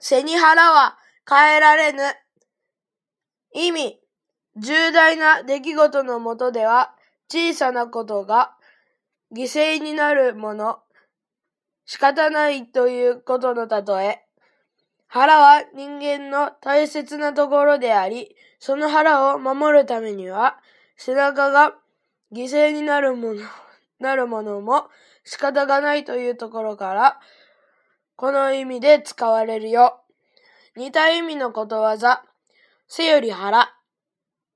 背に腹は変えられぬ。意味、重大な出来事のもとでは、小さなことが犠牲になるもの、仕方ないということの例え。腹は人間の大切なところであり、その腹を守るためには、背中が犠牲になるものも仕方がないというところから、この意味で使われるよ。似た意味のことわざ、背より腹。